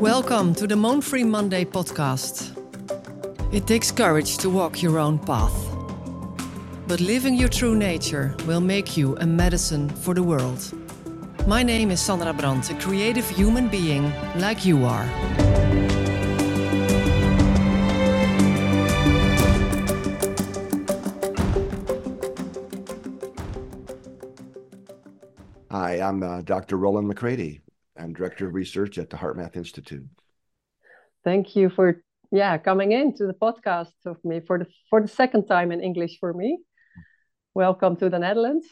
Welcome to the Moan-Free Monday podcast. It takes courage to walk your own path. But living your true nature will make you a medicine for the world. My name is Sandra Brandt, a creative human being like you are. Hi, I'm Dr. Rollin McCraty. I'm Director of Research at the HeartMath Institute. Thank you for coming into the podcast of me for the second time in English for me. Welcome to the Netherlands.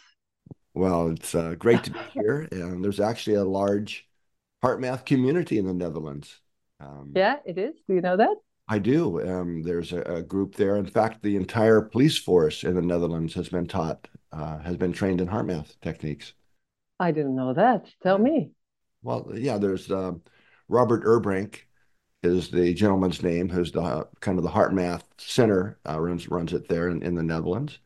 Well, it's great to be here. And there's actually a large HeartMath community in the Netherlands. Yeah, it is. Do you know that? I do. There's a group there. In fact, the entire police force in the Netherlands has been trained in HeartMath techniques. I didn't know that. Tell me. Well, yeah, there's Robert Erbrink is the gentleman's name, who's the kind of the HeartMath Center, runs it there in the Netherlands.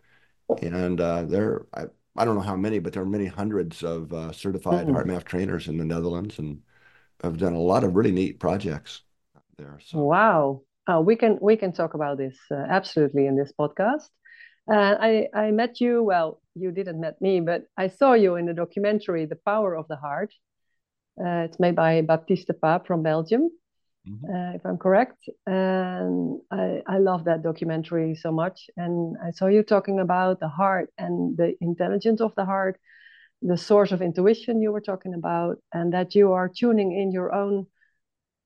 And there, I don't know how many, but there are many hundreds of certified HeartMath trainers in the Netherlands, and have done a lot of really neat projects there. So. Wow. We can talk about this absolutely in this podcast. I met you, well, you didn't met me, but I saw you in the documentary, The Power of the Heart. It's made by Baptiste Pape from Belgium, if I'm correct. And I love that documentary so much. And I saw you talking about the heart and the intelligence of the heart, the source of intuition you were talking about, and that you are tuning in your own,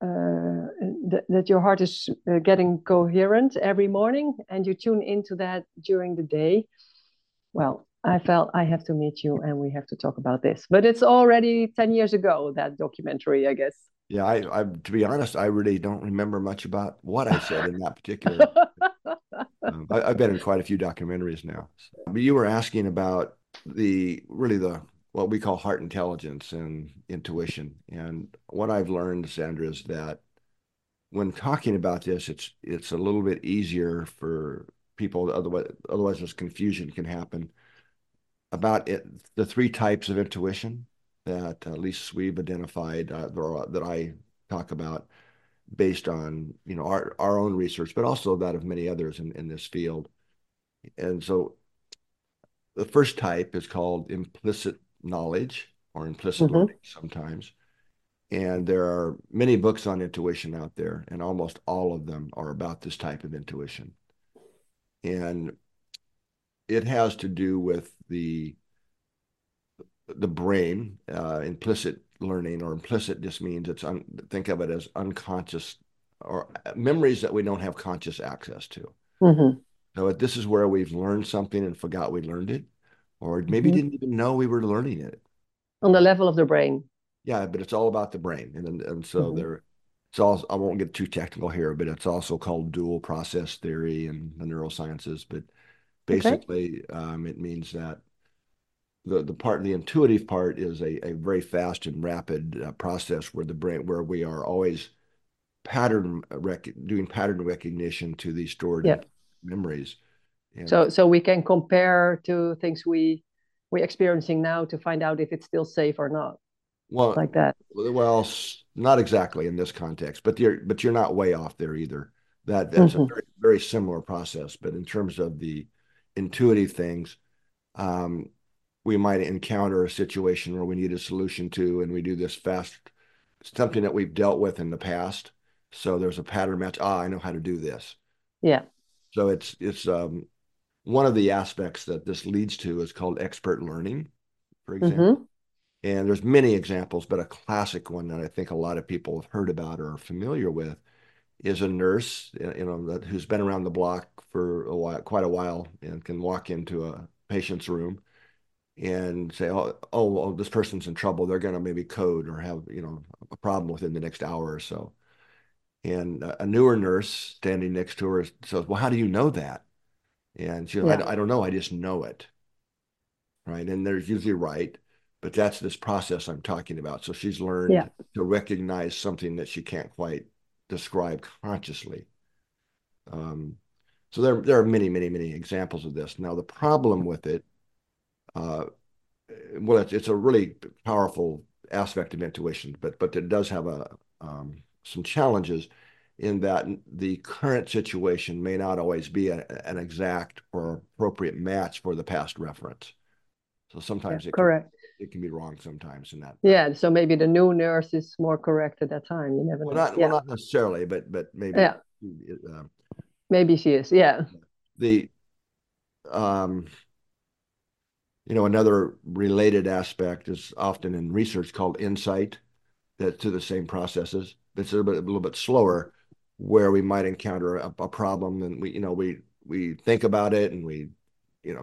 that your heart is getting coherent every morning, and you tune into that during the day. Well, I felt I have to meet you and we have to talk about this. But it's already 10 years ago, that documentary, I guess. Yeah, I to be honest, I really don't remember much about what I said in that particular. I've been in quite a few documentaries now. But you were asking about the what we call heart intelligence and intuition. And what I've learned, Sandra, is that when talking about this, it's a little bit easier for people. Otherwise this confusion can happen about it, the three types of intuition that at least we've identified that I talk about based on our own research, but also that of many others in this field. And so the first type is called implicit knowledge or implicit learning sometimes. And there are many books on intuition out there, and almost all of them are about this type of intuition. And it has to do with the brain, implicit learning, or implicit just means think of it as unconscious or memories that we don't have conscious access to. So this is where we've learned something and forgot we learned it, or maybe didn't even know we were learning it. On the level of the brain. Yeah, but it's all about the brain. And so there, it's all, I won't get too technical here, but it's also called dual process theory in the neurosciences, but basically, it means that the intuitive part is a very fast and rapid process where the brain, where we are always doing pattern recognition to these stored memories. And so we can compare to things we're experiencing now to find out if it's still safe or not. Well, like that. Well, not exactly in this context, but you're not way off there either. That's a very, very similar process, but in terms of the intuitive things, we might encounter a situation where we need a solution to, and we do this fast, something that we've dealt with in the past. So there's a pattern match. I know how to do this. Yeah. So it's one of the aspects that this leads to is called expert learning, for example. And there's many examples, but a classic one that I think a lot of people have heard about or are familiar with is a nurse, who's been around the block for quite a while, and can walk into a patient's room and say, "Oh, this person's in trouble. They're going to maybe code or have a problem within the next hour or so." And a newer nurse standing next to her says, "Well, how do you know that?" And she, "I don't know. I just know it." Right, and they're usually right, but that's this process I'm talking about. So she's learned to recognize something that she can't quite describe consciously. So there are many, many, many examples of this. Now, the problem with it, it's a really powerful aspect of intuition, but it does have a some challenges in that the current situation may not always be an exact or appropriate match for the past reference. So sometimes it can be wrong sometimes in that. Yeah, so maybe the new nurse is more correct at that time. You never know. Well, not necessarily, but maybe. Yeah. Maybe she is. Yeah. The, you know, another related aspect is often in research called insight, that to the same processes. It's a little bit slower, where we might encounter a problem and we think about it and we,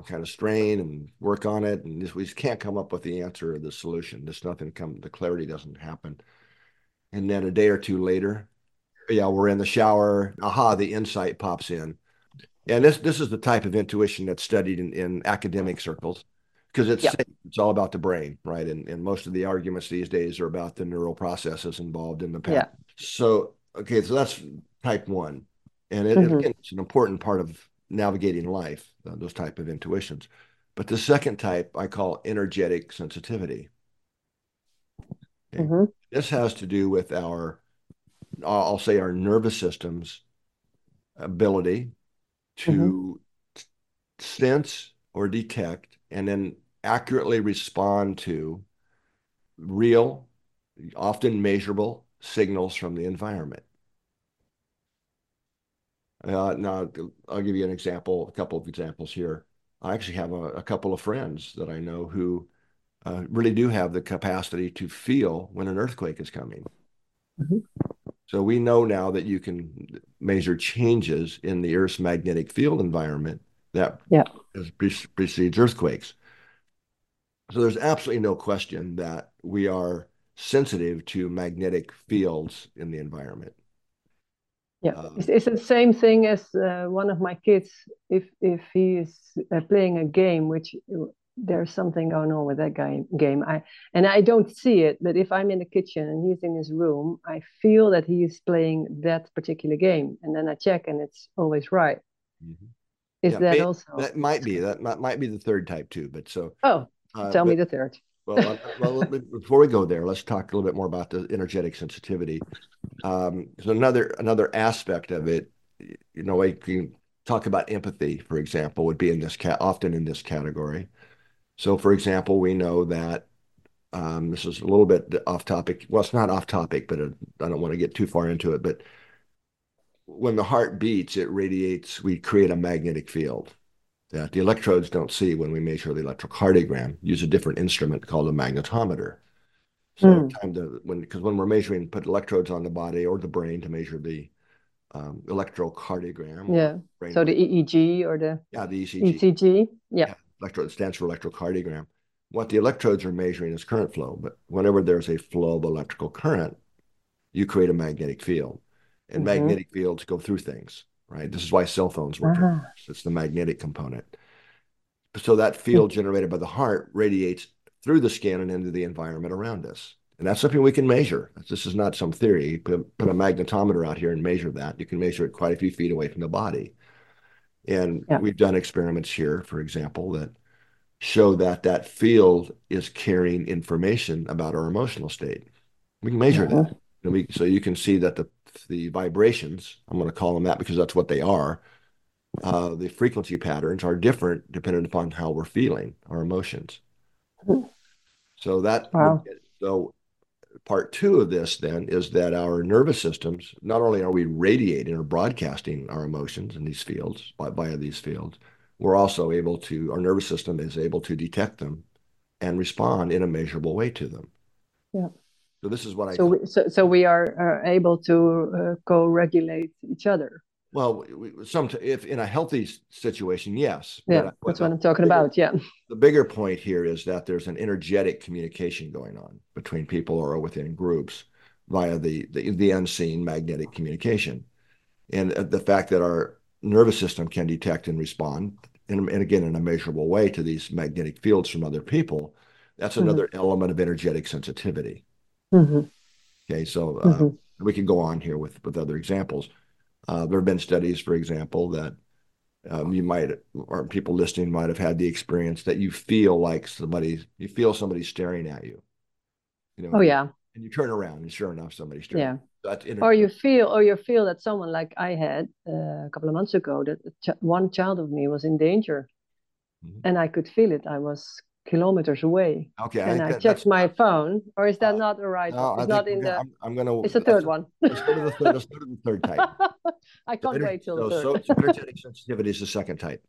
kind of strain and work on it. And we just can't come up with the answer or the solution. There's nothing the clarity doesn't happen. And then a day or two later, we're in the shower. Aha, the insight pops in. And this is the type of intuition that's studied in academic circles, because it's all about the brain, right? And most of the arguments these days are about the neural processes involved in the path. Yeah. So that's type one. And it's an important part of navigating life, those type of intuitions. But the second type I call energetic sensitivity. Okay. This has to do with our nervous system's ability to sense or detect and then accurately respond to real, often measurable signals from the environment. Now, I'll give you an example, a couple of examples here. I actually have a couple of friends that I know who really do have the capacity to feel when an earthquake is coming. So we know now that you can measure changes in the Earth's magnetic field environment that precedes earthquakes. So there's absolutely no question that we are sensitive to magnetic fields in the environment. Yeah, it's the same thing as one of my kids. If he is playing a game, which there's something going on with that game, I don't see it, but if I'm in the kitchen and he's in his room, I feel that he is playing that particular game, and then I check, and it's always right. That might be the third type too. But so tell me the third. Well, before we go there, let's talk a little bit more about the energetic sensitivity. So another aspect of it, I can talk about empathy, for example, would be often in this category. So, for example, we know that this is a little bit off topic. Well, it's not off topic, but I don't want to get too far into it. But when the heart beats, it radiates. We create a magnetic field that the electrodes don't see when we measure the electrocardiogram. Use a different instrument called a magnetometer. So when we're measuring, put electrodes on the body or the brain to measure the electrocardiogram. Yeah. So the EEG or the ECG. ECG. Yeah. It stands for electrocardiogram. What the electrodes are measuring is current flow. But whenever there's a flow of electrical current, you create a magnetic field. And magnetic fields go through things. Right. This is why cell phones work. It's the magnetic component. So that field generated by the heart radiates through the skin and into the environment around us. And that's something we can measure. This is not some theory. You put a magnetometer out here and measure that. You can measure it quite a few feet away from the body. And we've done experiments here, for example, that show that field is carrying information about our emotional state. We can measure that. And so you can see that the vibrations, I'm going to call them that because that's what they are, the frequency patterns are different depending upon how we're feeling, our emotions. So part two of this then is that our nervous systems, not only are we radiating or broadcasting our emotions in these fields, via these fields, we're also able to, our nervous system is able to detect them and respond in a measurable way to them. Yeah. So this is what I... So we are able to co-regulate each other. Well, if in a healthy situation, yes. Yeah, that's what I'm talking about, yeah. The bigger point here is that there's an energetic communication going on between people or within groups via the unseen magnetic communication. And the fact that our nervous system can detect and respond, and again, in a measurable way to these magnetic fields from other people, that's another element of energetic sensitivity. Okay, so we can go on here with other examples. There have been studies, for example, that people listening might have had the experience that you feel somebody's staring at you. You know, oh yeah, And you turn around, and sure enough, somebody's turning. Yeah. That's or you feel that someone, like I had a couple of months ago, that one child of me was in danger, and I could feel it. I was kilometers away. Okay. And I checked my phone. Or is that not the right? No, it's not in the. I'm gonna. It's the third one. Let's go to the third type. I can't wait till the third. So energetic sensitivity is the second type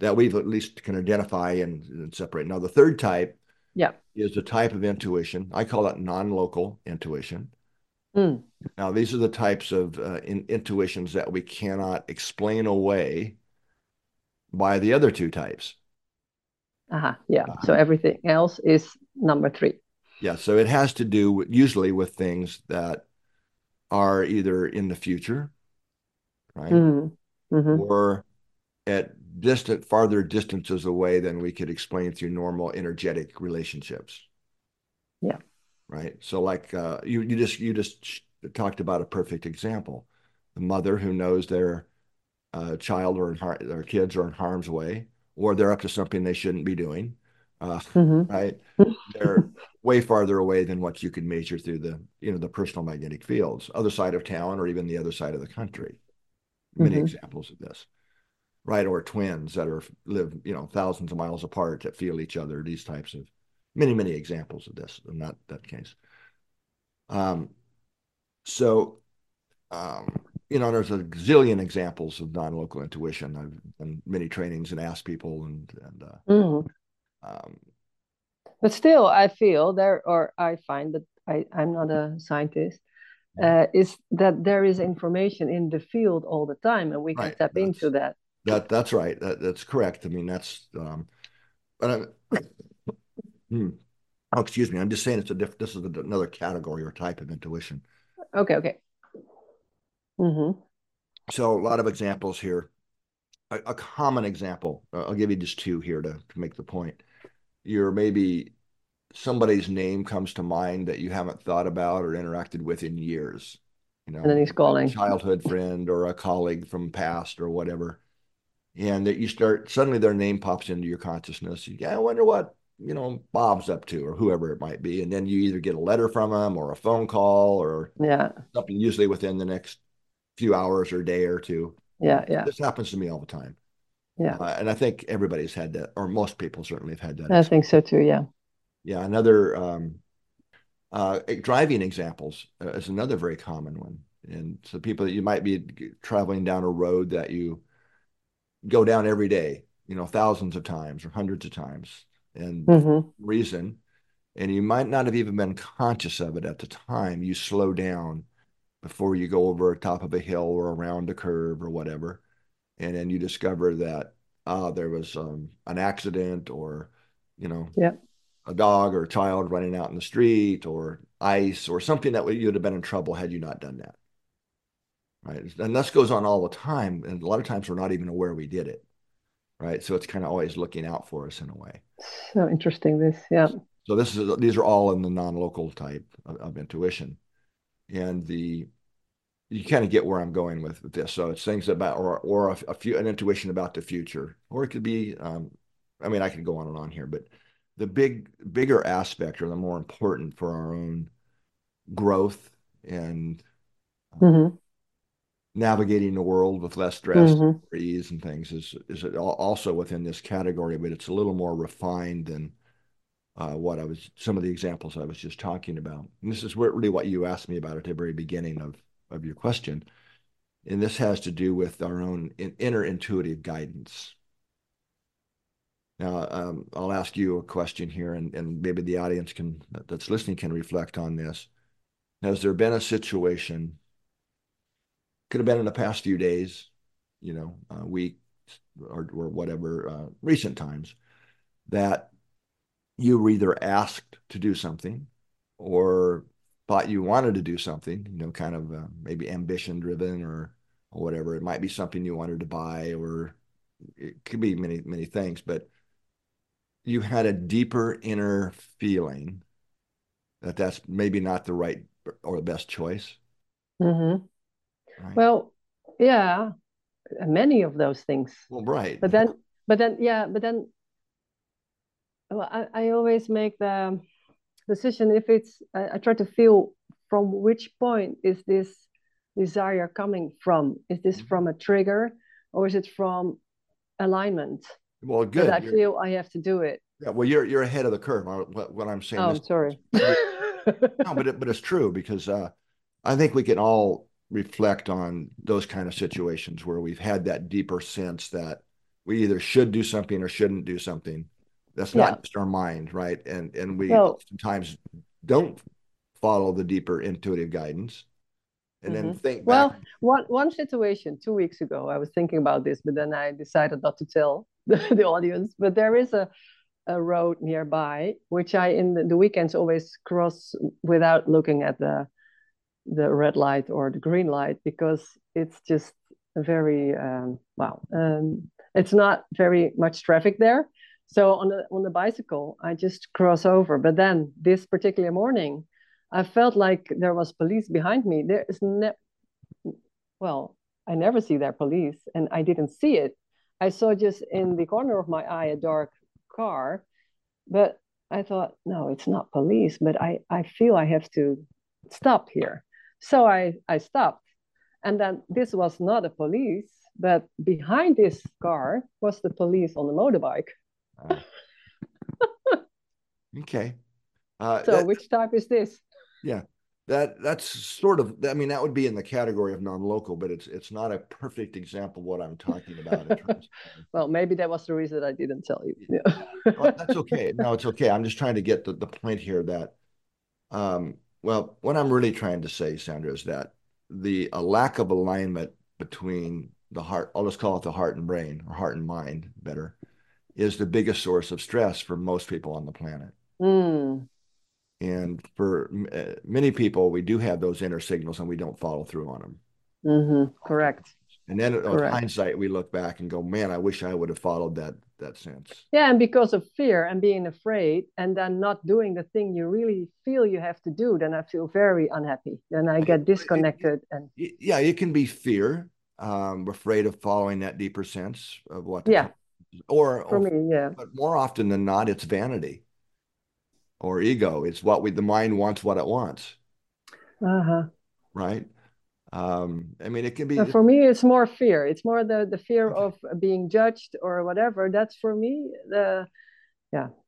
that we've at least can identify and separate. Now the third type, is the type of intuition. I call it non-local intuition. Mm. Now these are the types of intuitions that we cannot explain away by the other two types. So everything else is number three. Yeah, so it has to do with, usually with things that are either in the future, right? Or at farther distances away than we could explain through normal energetic relationships. Yeah. Right. So like you just talked about a perfect example. The mother who knows their child or their kids are in harm's way, or they're up to something they shouldn't be doing, right? They're way farther away than what you could measure through the, the personal magnetic fields, other side of town or even the other side of the country. Many examples of this, right? Or twins that live, thousands of miles apart that feel each other, these types of many examples of this, in that case. There's a gazillion examples of non-local intuition. I've done many trainings and asked people, but still, I feel I find that I'm not a scientist. Is that there is information in the field all the time, and we can tap into that. That's right. That's correct. I mean, that's. Oh, excuse me. I'm just saying it's this is another category or type of intuition. Okay. So a lot of examples here. A common example, I'll give you just two here to make the point. Maybe somebody's name comes to mind that you haven't thought about or interacted with in years. And then he's calling. A childhood friend or a colleague from past or whatever. And that you start, suddenly their name pops into your consciousness. I wonder what, Bob's up to, or whoever it might be. And then you either get a letter from him or a phone call or something, usually within the next few hours or day or two. This happens to me all the time. And I think everybody's had that, or most people certainly have had that. I think so too. Another driving examples is another very common one. And so people that you might be traveling down a road that you go down every day, thousands of times or hundreds of times, and and you might not have even been conscious of it at the time. You slow down before you go over top of a hill or around a curve or whatever. And then you discover that there was an accident or, a dog or a child running out in the street or ice or something that you'd have been in trouble had you not done that. Right. And this goes on all the time. And a lot of times we're not even aware we did it. Right. So it's kind of always looking out for us in a way. So interesting this. Yeah. So these are all in the non-local type of intuition. And you kind of get where I'm going with this. So it's things about, or an intuition about the future, or it could be, I could go on and on here, but the bigger aspect, or the more important for our own growth and navigating the world with less stress, and ease and things is also within this category, but it's a little more refined than some of the examples I was just talking about. And this is really what you asked me about at the very beginning of your question. And this has to do with our own inner intuitive guidance. Now, I'll ask you a question here, and maybe the audience that's listening can reflect on this. Has there been a situation, could have been in the past few days, a week or whatever, recent times, that you were either asked to do something or thought you wanted to do something, kind of maybe ambition driven or whatever. It might be something you wanted to buy, or it could be many things, but you had a deeper inner feeling that that's maybe not the right or the best choice. Right? Well, yeah, many of those things. Well, right. But then, I always make the decision if it's, I try to feel from which point is this desire coming from? Is this from a trigger or is it from alignment? Well, good. Because I feel I have to do it. Yeah, well, you're ahead of the curve. What I'm saying. Oh, I'm sorry. No, but it's true, because I think we can all reflect on those kind of situations where we've had that deeper sense that we either should do something or shouldn't do something. That's not just our mind, right? And we sometimes don't follow the deeper intuitive guidance. And then think back. Well, one situation 2 weeks ago, I was thinking about this, but then I decided not to tell the audience. But there is a road nearby, which I in the weekends always cross without looking at the red light or the green light, because it's just very it's not very much traffic there. So on the bicycle, I just cross over. But then this particular morning, I felt like there was police behind me. There is I never see their police, and I didn't see it. I saw just in the corner of my eye a dark car, but I thought, no, it's not police, but I feel I have to stop here. So I stopped, and then this was not a police, but behind this car was the police on the motorbike. Okay. So which type is this? Yeah, that's sort of, I mean, that would be in the category of non-local, but it's not a perfect example of what I'm talking about. In terms of, well, maybe that was the reason I didn't tell you. Yeah. Well, that's okay. No, it's okay. I'm just trying to get the point here that, well, what I'm really trying to say, Sandra, is that a lack of alignment between the heart, I'll just call it the heart and brain, or heart and mind better, is the biggest source of stress for most people on the planet. Mm. And for many people, we do have those inner signals and we don't follow through on them. Mm-hmm. Correct. And then in hindsight, we look back and go, man, I wish I would have followed that sense. Yeah, and because of fear and being afraid and then not doing the thing you really feel you have to do, then I feel very unhappy. Then I get disconnected. Yeah, it can be fear, afraid of following that deeper sense of what. Yeah. Or for me, yeah. But more often than not, it's vanity. Or ego. It's the mind wants what it wants. Uh-huh. Right? I mean, it can be... For me, it's more fear. It's more the fear of being judged or whatever. That's for me, yeah.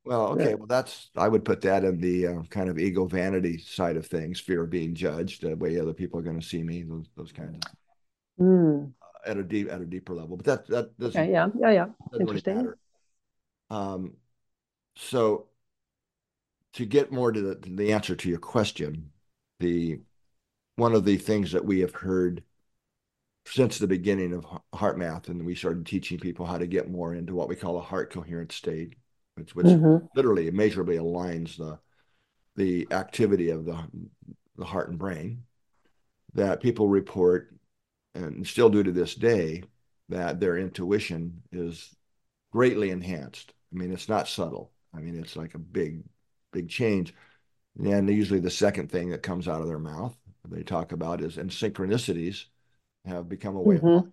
Well, okay. Well, I would put that in the kind of ego vanity side of things, fear of being judged, the way other people are going to see me, those kinds of... at a deeper level. But that doesn't... Yeah. Doesn't interesting. Really matter. So... To get more to the answer to your question, one of the things that we have heard since the beginning of HeartMath, and we started teaching people how to get more into what we call a heart coherent state, which literally measurably aligns the activity of the heart and brain, that people report and still do to this day that their intuition is greatly enhanced. I mean, it's not subtle. I mean, it's like a big change. And usually the second thing that comes out of their mouth they talk about is, and synchronicities have become a way of life,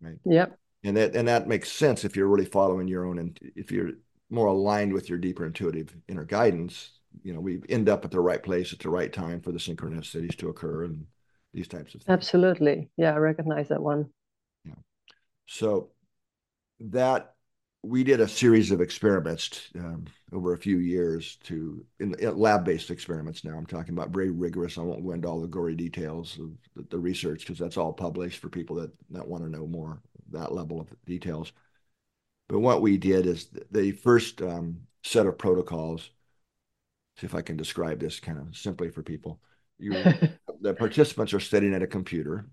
right? Yep. And that makes sense if you're really following your own, and if you're more aligned with your deeper intuitive inner guidance, you know, we end up at the right place at the right time for the synchronicities to occur and these types of things. Absolutely. Yeah, I recognize that one. Yeah. So that we did a series of experiments over a few years in lab-based experiments. Now I'm talking about very rigorous. I won't go into all the gory details of the research, because that's all published for people that want to know more, that level of details. But what we did is the first set of protocols, see if I can describe this kind of simply for people. The participants are sitting at a computer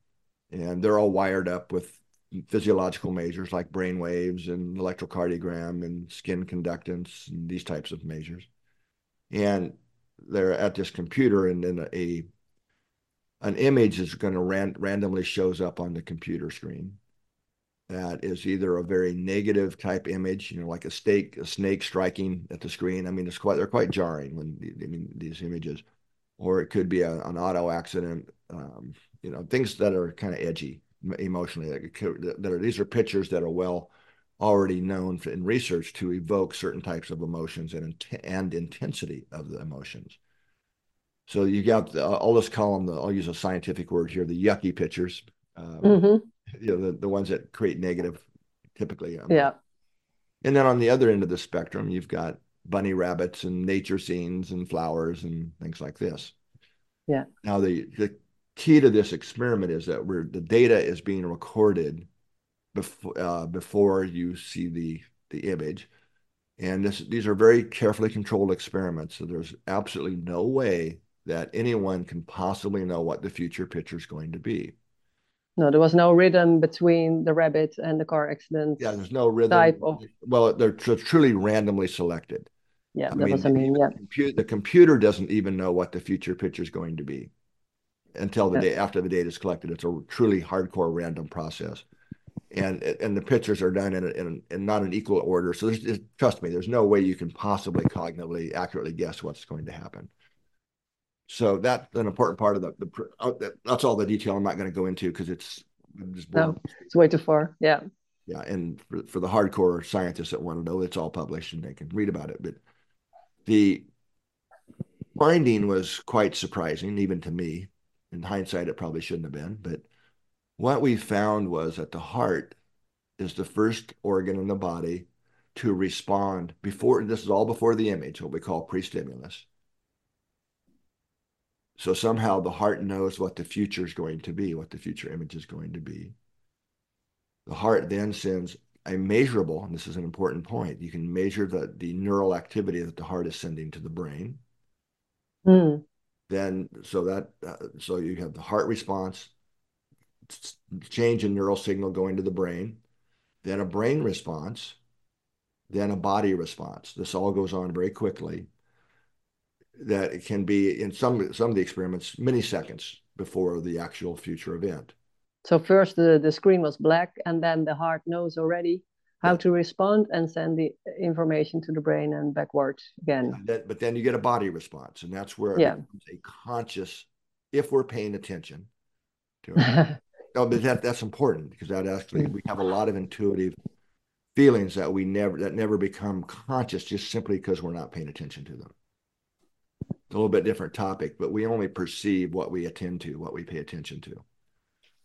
and they're all wired up with physiological measures like brain waves and electrocardiogram and skin conductance and these types of measures. And they're at this computer, and then an image is going to randomly shows up on the computer screen. That is either a very negative type image, you know, like a snake striking at the screen. I mean, they're quite jarring these images, or it could be an auto accident, you know, things that are kind of edgy emotionally. These are pictures that are well already known in research to evoke certain types of emotions and intensity of the emotions. So you got, I'll just call them, I'll use a scientific word here, the yucky pictures, you know, the ones that create negative typically. Yeah. And then on the other end of the spectrum, you've got bunny rabbits and nature scenes and flowers and things like this. Yeah. Now the key to this experiment is that the data is being recorded before you see the image, and these are very carefully controlled experiments. So there's absolutely no way that anyone can possibly know what the future picture is going to be. No, there was no rhythm between the rabbit and the car accident. Yeah, there's no rhythm. Well, they're truly randomly selected. Yeah, the computer doesn't even know what the future picture is going to be until the day after the data is collected. It's a truly hardcore random process. And the pictures are done in not an equal order. So trust me, there's no way you can possibly cognitively accurately guess what's going to happen. So that's an important part of that's all the detail I'm not going to go into because it's way too far. Yeah. Yeah. And for the hardcore scientists that want to know, it's all published and they can read about it. But the finding was quite surprising, even to me. In hindsight, it probably shouldn't have been, but what we found was that the heart is the first organ in the body to respond before, this is all before the image, what we call pre-stimulus. So somehow the heart knows what the future is going to be, what the future image is going to be. The heart then sends a measurable, and this is an important point, you can measure the neural activity that the heart is sending to the brain. Mm. So you have the heart response, change in neural signal going to the brain, then a brain response, then a body response. This all goes on very quickly. That it can be in some of the experiments many seconds before the actual future event. So first the screen was black, and then the heart knows already how to respond and send the information to the brain and backwards again. Yeah, but then you get a body response, and that's where it becomes a conscious, if we're paying attention to it. No, but that's important because that actually we have a lot of intuitive feelings that never become conscious just simply because we're not paying attention to them. It's a little bit different topic, but we only perceive what we attend to, what we pay attention to.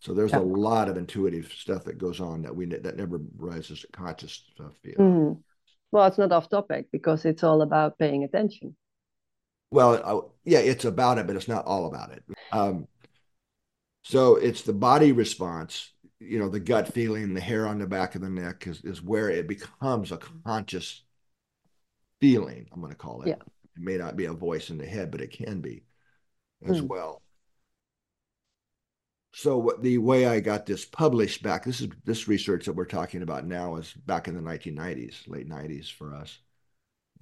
So there's a lot of intuitive stuff that goes on that never rises to conscious stuff. Mm-hmm. Well, it's not off topic because it's all about paying attention. Well, it's about it, but it's not all about it. So it's the body response, you know, the gut feeling, the hair on the back of the neck is where it becomes a conscious feeling, I'm going to call it. Yeah. It may not be a voice in the head, but it can be as well. So the way I got this published back, this research that we're talking about now is back in the 1990s, late 90s for us.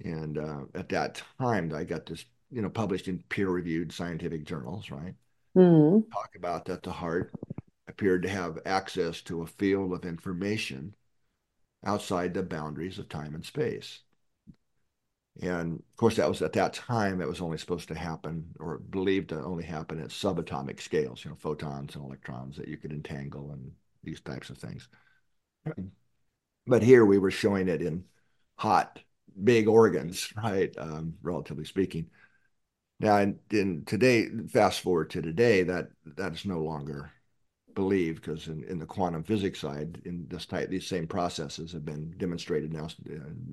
And at that time, I got this, you know, published in peer-reviewed scientific journals, right? Mm-hmm. Talk about that the heart appeared to have access to a field of information outside the boundaries of time and space. And of course, that was at that time, that was only supposed to happen or believed to only happen at subatomic scales, you know, photons and electrons that you could entangle and these types of things. But here we were showing it in hot, big organs, right? Relatively speaking. Now, in today, fast forward to today, that is no longer believed because in the quantum physics side, these same processes have been demonstrated now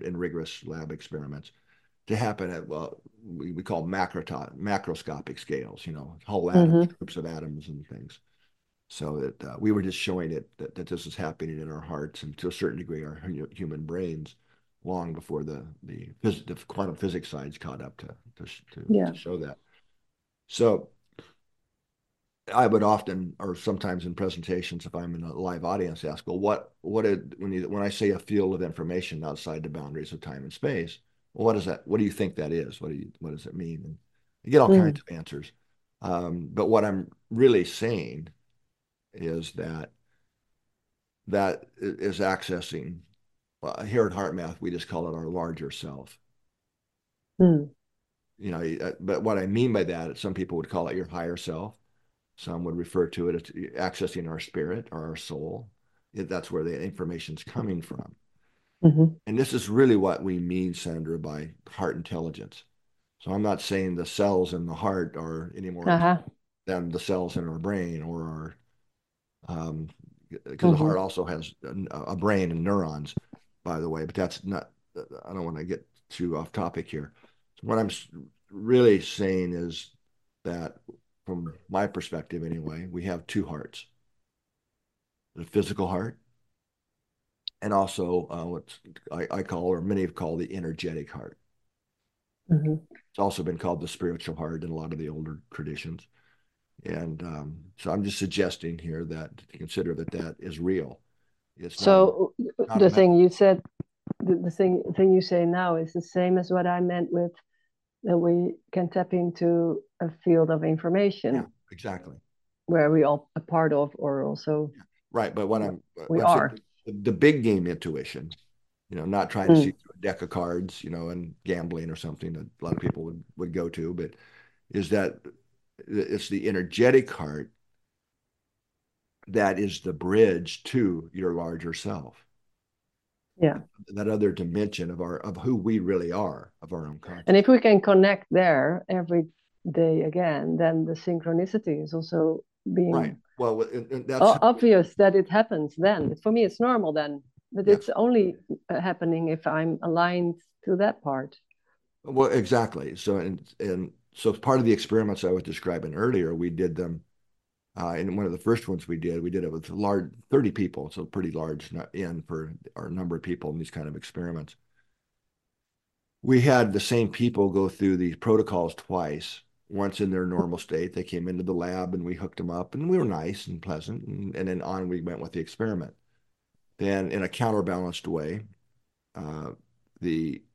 in rigorous lab experiments to happen at we call macroscopic scales, you know, whole atoms, groups of atoms and things. So that we were just showing it that this is happening in our hearts and to a certain degree our human brains long before the quantum physics side's caught up to show that. So I would often, or sometimes in presentations, if I'm in a live audience, ask, well, when I say a field of information outside the boundaries of time and space, well, what is that? What do you think that is? What does it mean? And you get all kinds of answers. But what I'm really saying is that is accessing, here at HeartMath, we just call it our larger self. Mm. You know, but what I mean by that, some people would call it your higher self. Some would refer to it as accessing our spirit or our soul. That's where the information's coming from. Mm-hmm. And this is really what we mean, Sandra, by heart intelligence. So I'm not saying the cells in the heart are any more than the cells in our brain or our, because the heart also has a brain and neurons, by the way, but that's not, I don't want to get too off topic here. So what I'm really saying is that from my perspective anyway, we have two hearts, the physical heart, and also what I call, or many have called, the energetic heart. Mm-hmm. It's also been called the spiritual heart in a lot of the older traditions. And so I'm just suggesting here that to consider that that is real. It's so not the thing you said, the thing you say now is the same as what I meant with that we can tap into a field of information. Yeah, exactly. Where we all a part of, or also. Yeah. Right. But what I'm, we are. The big game intuition, you know, not trying to see through a deck of cards, you know, and gambling or something that a lot of people would go to, but is that it's the energetic heart that is the bridge to your larger self. Yeah. That other dimension of our, of who we really are, of our own consciousness. And if we can connect there every day again, then the synchronicity is also being right. Well, that's obvious that it happens then. For me, it's normal then, but it's only happening if I'm aligned to that part. Well, exactly. So, and so part of the experiments I was describing earlier, we did them, and one of the first ones we did it with large 30 people, so pretty large in for our number of people in these kind of experiments. We had the same people go through these protocols twice. Once in their normal state, they came into the lab and we hooked them up and we were nice and pleasant. And then on we went with the experiment. Then in a counterbalanced way,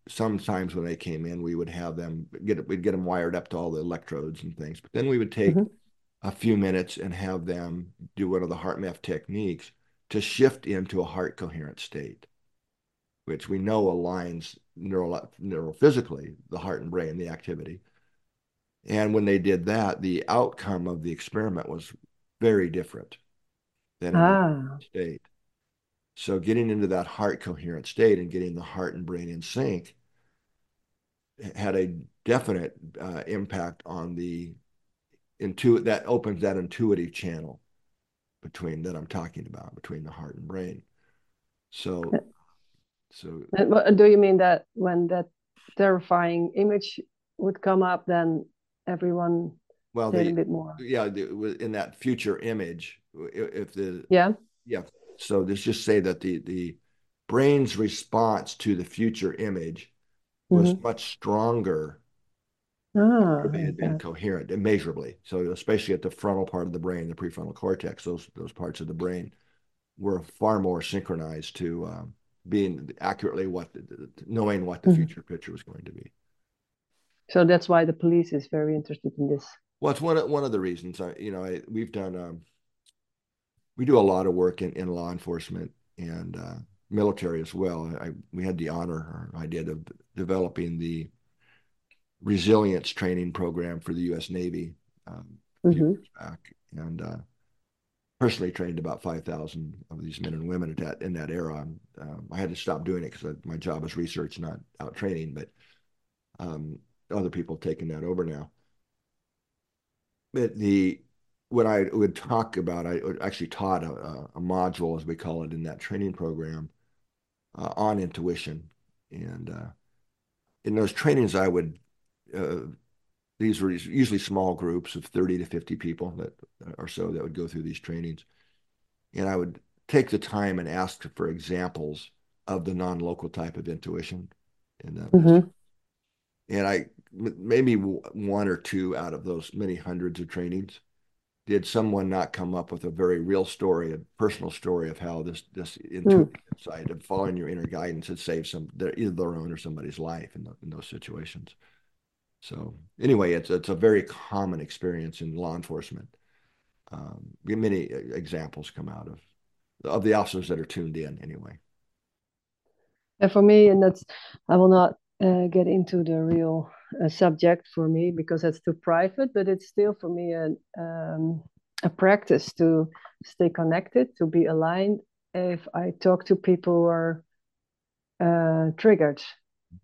sometimes when they came in, we would have them, we'd get them wired up to all the electrodes and things. But then we would take a few minutes and have them do one of the HeartMath techniques to shift into a heart coherent state, which we know aligns neurophysically, the heart and brain, the activity. And when they did that, the outcome of the experiment was very different than in the state. So getting into that heart coherent state and getting the heart and brain in sync had a definite impact on the that opens that intuitive channel between that I'm talking about, between the heart and brain. So do you mean that when that terrifying image would come up, then everyone did a bit more? Yeah, in that future image, if the so let's just say that the brain's response to the future image was much stronger if it had been coherent immeasurably. So especially at the frontal part of the brain, the prefrontal cortex, those parts of the brain were far more synchronized to being accurately knowing what the future picture was going to be. So that's why the police is very interested in this. Well, it's one of the reasons. We've done we do a lot of work in law enforcement and military as well. We had the honor, or I did, of developing the resilience training program for the U.S. Navy a few years back, and personally trained about 5,000 of these men and women in that era. I had to stop doing it because my job was research, not out training, but. Other people have taken that over now. But what I would talk about, I actually taught a module, as we call it, in that training program on intuition. And in those trainings, I would, these were usually small groups of 30 to 50 people that or so that would go through these trainings. And I would take the time and ask for examples of the non-local type of intuition in that list. And I maybe one or two out of those many hundreds of trainings did someone not come up with a very real story, a personal story of how this intuitive insight of following your inner guidance had saved either their own or somebody's life in those situations. So anyway, it's a very common experience in law enforcement. Many examples come out of the officers that are tuned in anyway. And for me, and that's, I will not get into the real subject for me because that's too private, but it's still for me a practice to stay connected, to be aligned. If I talk to people who are triggered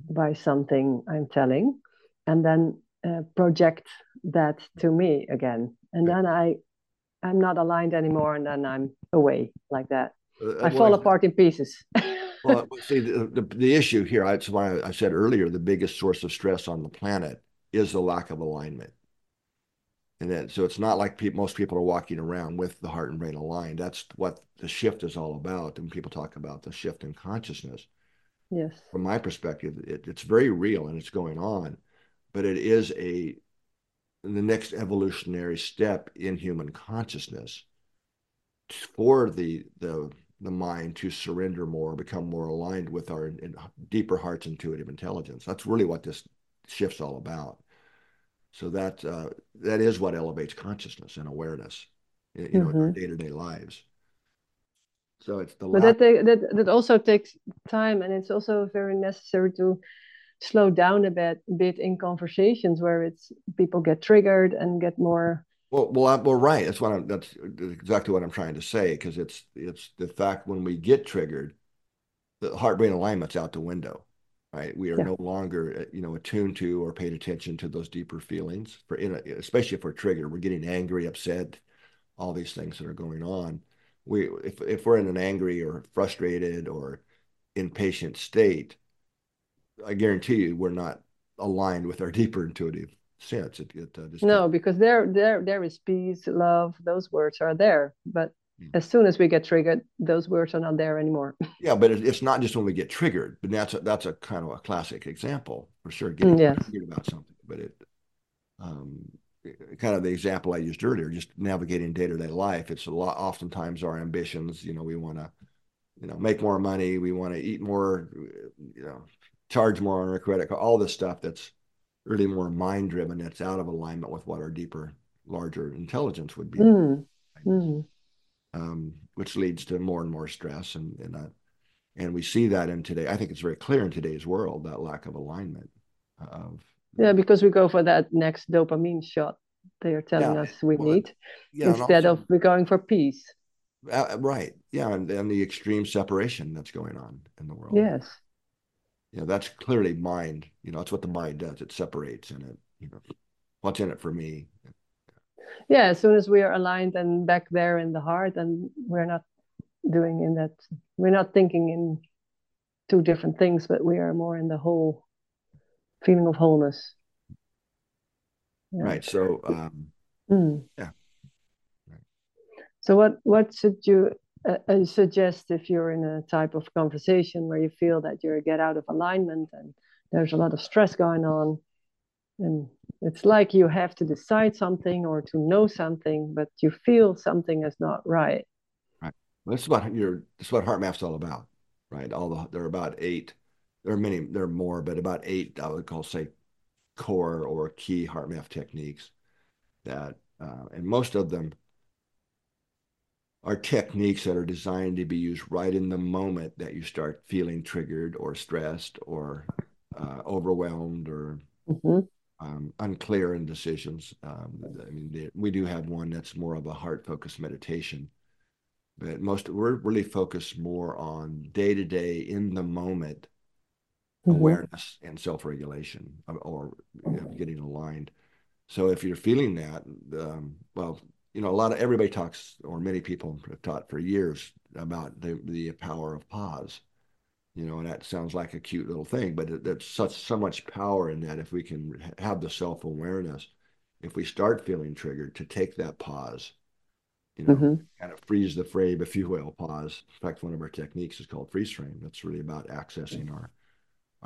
by something I'm telling, and then project that to me again, and then I'm not aligned anymore, and then I'm away like that. I fall apart in pieces. Well, see, the issue here, that's why I said earlier, the biggest source of stress on the planet is the lack of alignment. And then, so it's not like most people are walking around with the heart and brain aligned. That's what the shift is all about. And people talk about the shift in consciousness. Yes. From my perspective, it's very real and it's going on, but it is the next evolutionary step in human consciousness for the mind to surrender more, become more aligned with our deeper heart's intuitive intelligence. That's really what this shift's all about. So that is what elevates consciousness and awareness, you know, in our day-to-day lives. So it's the but that also takes time, and it's also very necessary to slow down a bit in conversations where people get triggered and get more. Well, right. That's exactly what I'm trying to say, because it's the fact when we get triggered, the heart-brain alignment's out the window, right? We are no longer, attuned to or paid attention to those deeper feelings, especially if we're triggered. We're getting angry, upset, all these things that are going on. If we're in an angry or frustrated or impatient state, I guarantee you we're not aligned with our deeper intuitive sense. Because there is peace, love, those words are there, but as soon as we get triggered, those words are not there anymore. Yeah, but it's not just when we get triggered, but that's a kind of a classic example for sure, getting triggered about something. But kind of the example I used earlier, just navigating day-to-day life, it's a lot, oftentimes our ambitions, we want to make more money, we want to eat more, charge more on our credit card, all this stuff that's really more mind driven, that's out of alignment with what our deeper, larger intelligence would be, which leads to more and more stress, and we see that in today. I think it's very clear in today's world, that lack of alignment because we go for that next dopamine shot they are telling us we need, instead of we're going for peace, right? Yeah, and the extreme separation that's going on in the world. Yes. That's clearly mind. That's what the mind does. It separates in it. What's in it for me? Yeah. As soon as we are aligned and back there in the heart, and we're not doing in that, we're not thinking in two different things, but we are more in the whole feeling of wholeness. Yeah. Right. So, yeah. Right. So what should you suggest if you're in a type of conversation where you feel that you get out of alignment and there's a lot of stress going on, and it's like you have to decide something or to know something, but you feel something is not right? Right. Well, that's what HeartMath's all about, right? There are about eight. There are many. There are more, but about eight I would call, say, core or key HeartMath techniques that, and most of them are techniques that are designed to be used right in the moment that you start feeling triggered or stressed or overwhelmed or unclear in decisions. We do have one that's more of a heart-focused meditation, but we're really focused more on day-to-day, in the moment awareness and self-regulation, or getting aligned. So if you're feeling that, everybody talks, or many people have taught for years about the power of pause, and that sounds like a cute little thing, but there's so much power in that. If we can have the self-awareness, if we start feeling triggered, to take that pause, kind of freeze the frame, if you will, pause. In fact, one of our techniques is called freeze frame. That's really about accessing our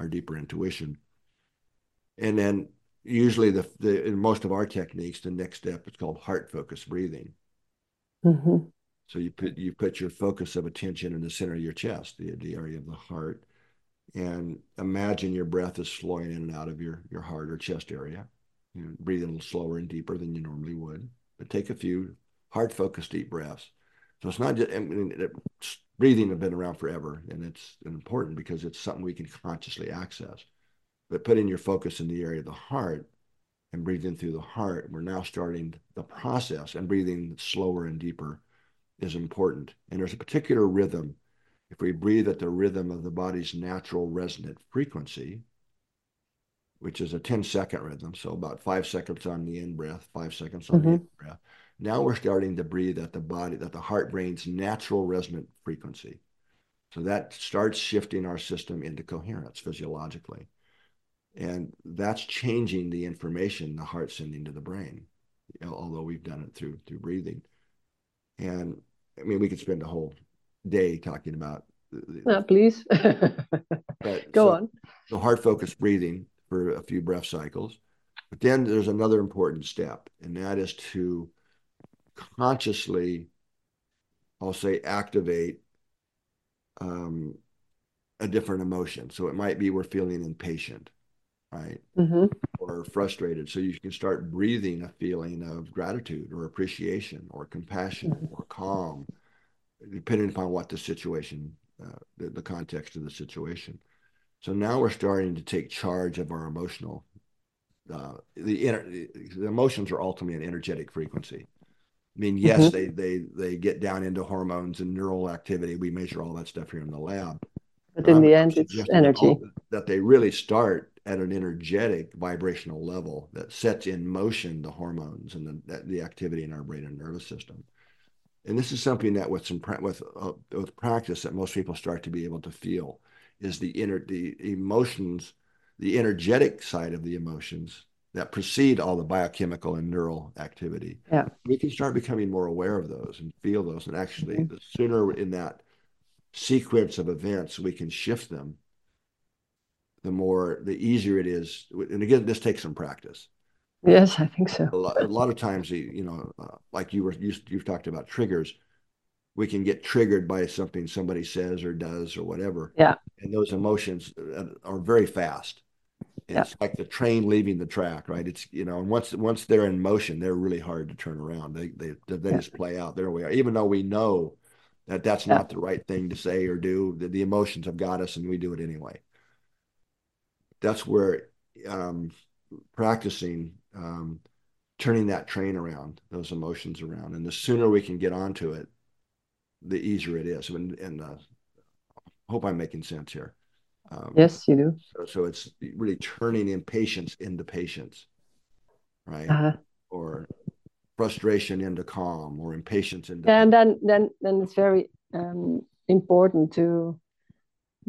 deeper intuition. And then, usually, in most of our techniques, the next step is called heart-focused breathing. So you put your focus of attention in the center of your chest, the area of the heart, and imagine your breath is flowing in and out of your heart or chest area. Breathe a little slower and deeper than you normally would, but take a few heart-focused deep breaths. So it's not just breathing has been around forever, and it's important because it's something we can consciously access. But putting your focus in the area of the heart and breathing through the heart, we're now starting the process, and breathing slower and deeper is important. And there's a particular rhythm If we breathe at the rhythm of the body's natural resonant frequency, which is a 10-second rhythm, so about 5 seconds on the in-breath, 5 seconds on the out-breath. Now we're starting to breathe at the body, at the heart-brain's natural resonant frequency. So that starts shifting our system into coherence physiologically. And that's changing the information the heart's sending to the brain, although we've done it through breathing. And I mean, we could spend a whole day talking about. No, please. Go on. So heart-focused breathing for a few breath cycles. But then there's another important step, and that is to consciously, I'll say, activate a different emotion. So it might be we're feeling impatient, right? Or frustrated. So you can start breathing a feeling of gratitude or appreciation or compassion or calm, depending upon what the situation, the context of the situation. So now we're starting to take charge of our emotional. The emotions are ultimately an energetic frequency. I mean, yes, they get down into hormones and neural activity. We measure all that stuff here in the lab. But in the end, it's energy. That they really start at an energetic vibrational level that sets in motion the hormones and the activity in our brain and nervous system. And this is something that with practice that most people start to be able to feel is the emotions, the energetic side of the emotions that precede all the biochemical and neural activity. Yeah. We can start becoming more aware of those and feel those. And actually, the sooner in that sequence of events we can shift them, the easier it is. And again, this takes some practice. Yes, I think so. A lot of times, like you've talked about triggers, we can get triggered by something somebody says or does or whatever. Yeah. And those emotions are very fast. Yeah. It's like the train leaving the track, right? It's, and once they're in motion, they're really hard to turn around. They just play out. There we are. Even though we know that that's not the right thing to say or do, the emotions have got us and we do it anyway. That's where practicing turning that train around, those emotions around. And the sooner we can get onto it, the easier it is. And I hope I'm making sense here. Yes, you do. So it's really turning impatience into patience, right? Or frustration into calm, or impatience into. And then it's very important to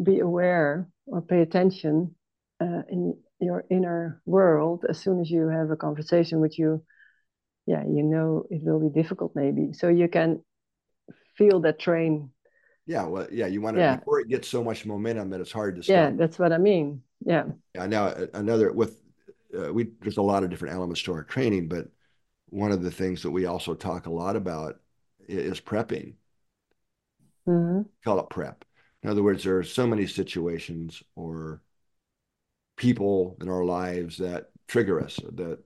be aware or pay attention in your inner world as soon as you have a conversation with you. Yeah, it will be difficult maybe. So you can feel that train. Yeah, well, yeah, you want to before it gets so much momentum that it's hard to stop. Yeah, that's what I mean. Yeah. Yeah. Now, there's a lot of different elements to our training, but one of the things that we also talk a lot about is prepping. Call it prep. In other words, there are so many situations or people in our lives that trigger us. That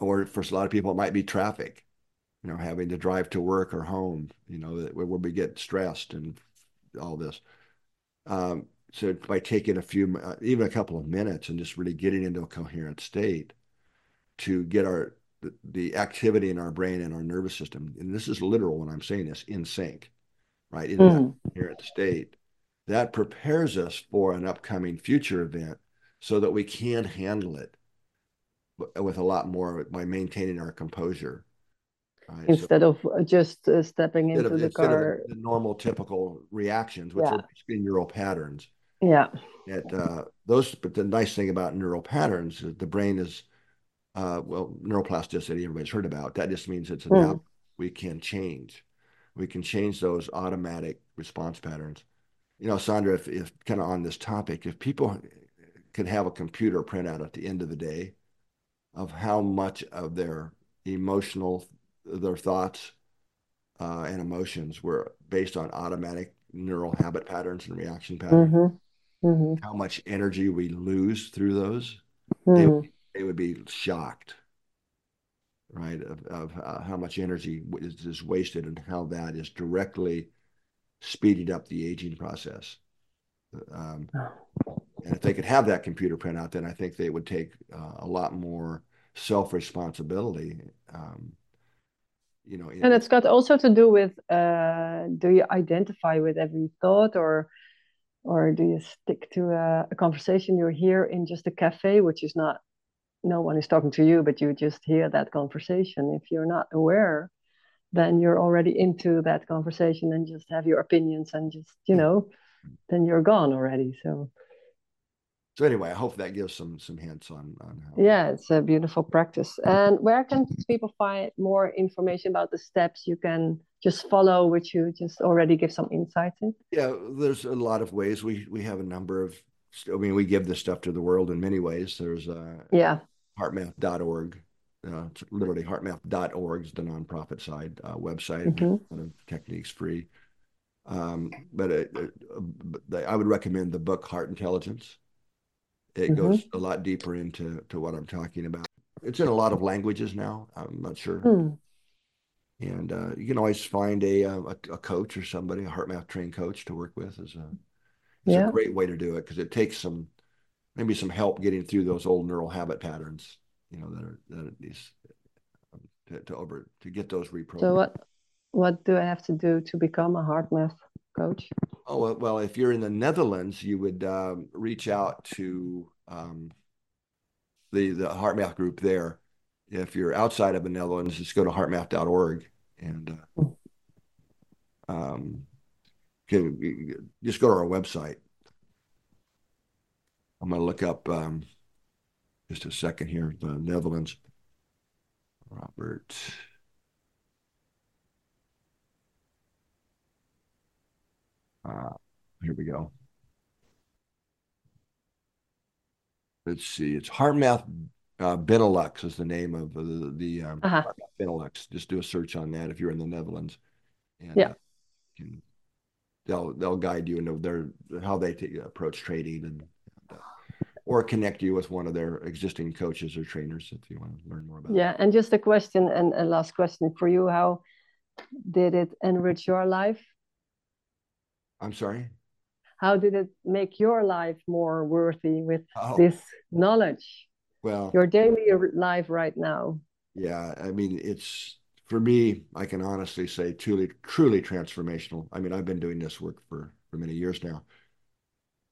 or for a lot of people, it might be traffic. Having to drive to work or home, where we get stressed and all this. So by taking even a couple of minutes and just really getting into a coherent state to get the activity in our brain and our nervous system, and this is literal when I'm saying this, in sync, right? In that coherent state, that prepares us for an upcoming future event so that we can handle it with a lot more by maintaining our composure. Right, instead of just stepping into the car. The normal, typical reactions, which are basically neural patterns. Yeah. But the nice thing about neural patterns is the brain is, neuroplasticity, everybody's heard about. That just means it's adaptive. We can change. We can change those automatic response patterns. Sandra, if kind of on this topic, if people could have a computer printout at the end of the day of how much of their their thoughts and emotions were based on automatic neural habit patterns and reaction patterns, how much energy we lose through those, they would be shocked, right? Of how much energy is wasted and how that is directly speeding up the aging process. And if they could have that computer printout, then I think they would take a lot more self-responsibility you know. And it's got also to do with, do you identify with every thought, or do you stick to a conversation you hear in just a cafe, which is not, no one is talking to you, but you just hear that conversation. If you're not aware, then you're already into that conversation and just have your opinions and just, you know, then you're gone already. So anyway, I hope that gives some hints on how. Yeah, it's a beautiful practice. And where can people find more information about the steps you can just follow, which you just already give some insights in? Yeah, there's a lot of ways. We have a number of, I mean, we give this stuff to the world in many ways. There's HeartMath.org. It's literally HeartMath.org is the nonprofit side website. Mm-hmm. A lot of techniques free. But I would recommend the book Heart Intelligence. It goes a lot deeper into what I'm talking about. It's in a lot of languages now. I'm not sure. And you can always find a coach or somebody, a HeartMath trained coach to work with. It's a great way to do it, because it takes maybe some help getting through those old neural habit patterns, you know, to get those reprogrammed. So what do I have to do to become a HeartMath coach? Oh, well, if you're in the Netherlands, you would reach out to the HeartMath group there. If you're outside of the Netherlands, just go to HeartMath.org and can just go to our website. I'm going to look up just a second here, the Netherlands. Robert here we go. Let's see. It's HeartMath Benelux is the name of the HeartMath Benelux. Just do a search on that if you're in the Netherlands, and they'll guide you into how they approach trading, and or connect you with one of their existing coaches or trainers if you want to learn more about it. Yeah, and just a question, and a last question for you: how did it enrich your life? I'm sorry? How did it make your life more worthy with this knowledge? Well, your daily life right now. Yeah, I mean, it's, for me, I can honestly say truly, truly transformational. I mean, I've been doing this work for many years now,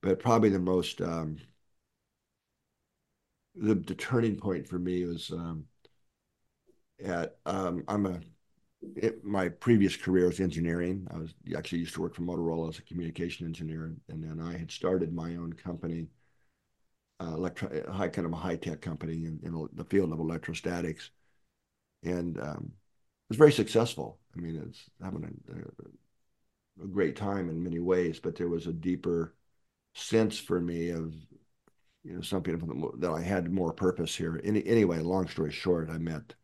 but probably the most, the turning point for me was my previous career was engineering. I was actually used to work for Motorola as a communication engineer, and then I had started my own company, a high-tech company in the field of electrostatics, and it was very successful. I mean, it's having a great time in many ways, but there was a deeper sense for me of, you know, something that I had more purpose here. Anyway, long story short, I met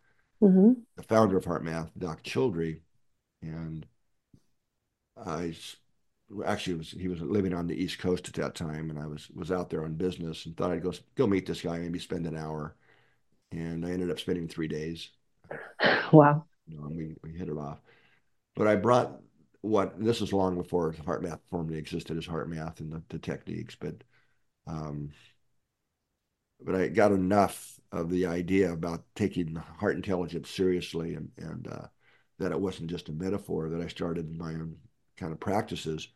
the founder of HeartMath, Doc Childre, and he was living on the East Coast at that time, and I was out there on business and thought I'd go meet this guy, maybe spend an hour, and I ended up spending 3 days. Wow! You know, and we hit it off, but I brought this was long before HeartMath formally existed as HeartMath and the techniques, but I got enough of the idea about taking heart intelligence seriously, and that it wasn't just a metaphor, that I started my own kind of practices.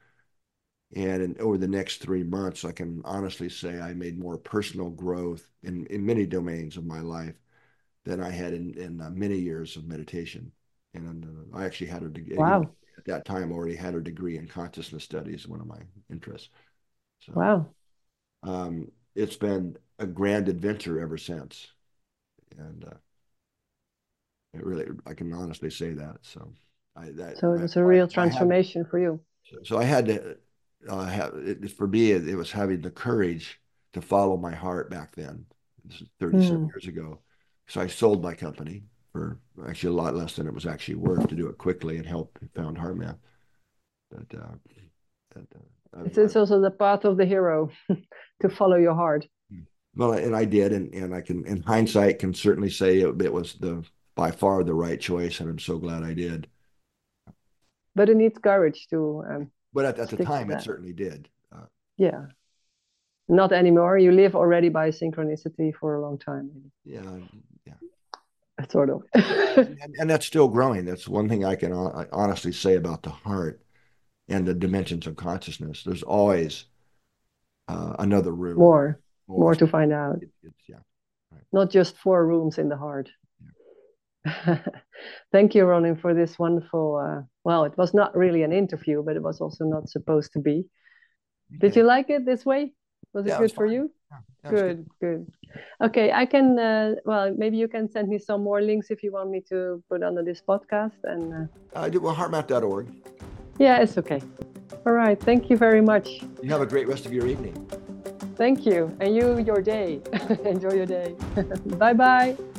And over the next 3 months, I can honestly say I made more personal growth in many domains of my life than I had in many years of meditation. And I actually had a degree. Wow. At that time, I already had a degree in consciousness studies, one of my interests. So, wow. It's been a grand adventure ever since, and it really, I can honestly say that. So it was a real transformation for you. So I had to for me, it was having the courage to follow my heart back then. This is 37 years ago. So I sold my company for actually a lot less than it was actually worth to do it quickly and help found HeartMath. But it's also the path of the hero to follow your heart. Well, and I did, and I can, in hindsight, can certainly say it was by far the right choice, and I'm so glad I did. But it needs courage to. But at the time, it certainly did. Yeah, not anymore. You live already by synchronicity for a long time. Yeah, yeah. sort of. and that's still growing. That's one thing I can honestly say about the heart and the dimensions of consciousness. There's always another room. More to find out. Yeah. Right. Not just 4 rooms in the heart. Yeah. Thank you, Rollin, for this wonderful, well, it was not really an interview, but it was also not supposed to be. Did you like it this way? Was it good for you? Yeah, good. Okay, I can, well, maybe you can send me some more links if you want me to put under this podcast. And well, heartmath.org. Yeah, it's okay. All right, thank you very much. You have a great rest of your evening. Thank you. And your day. Enjoy your day. Bye-bye.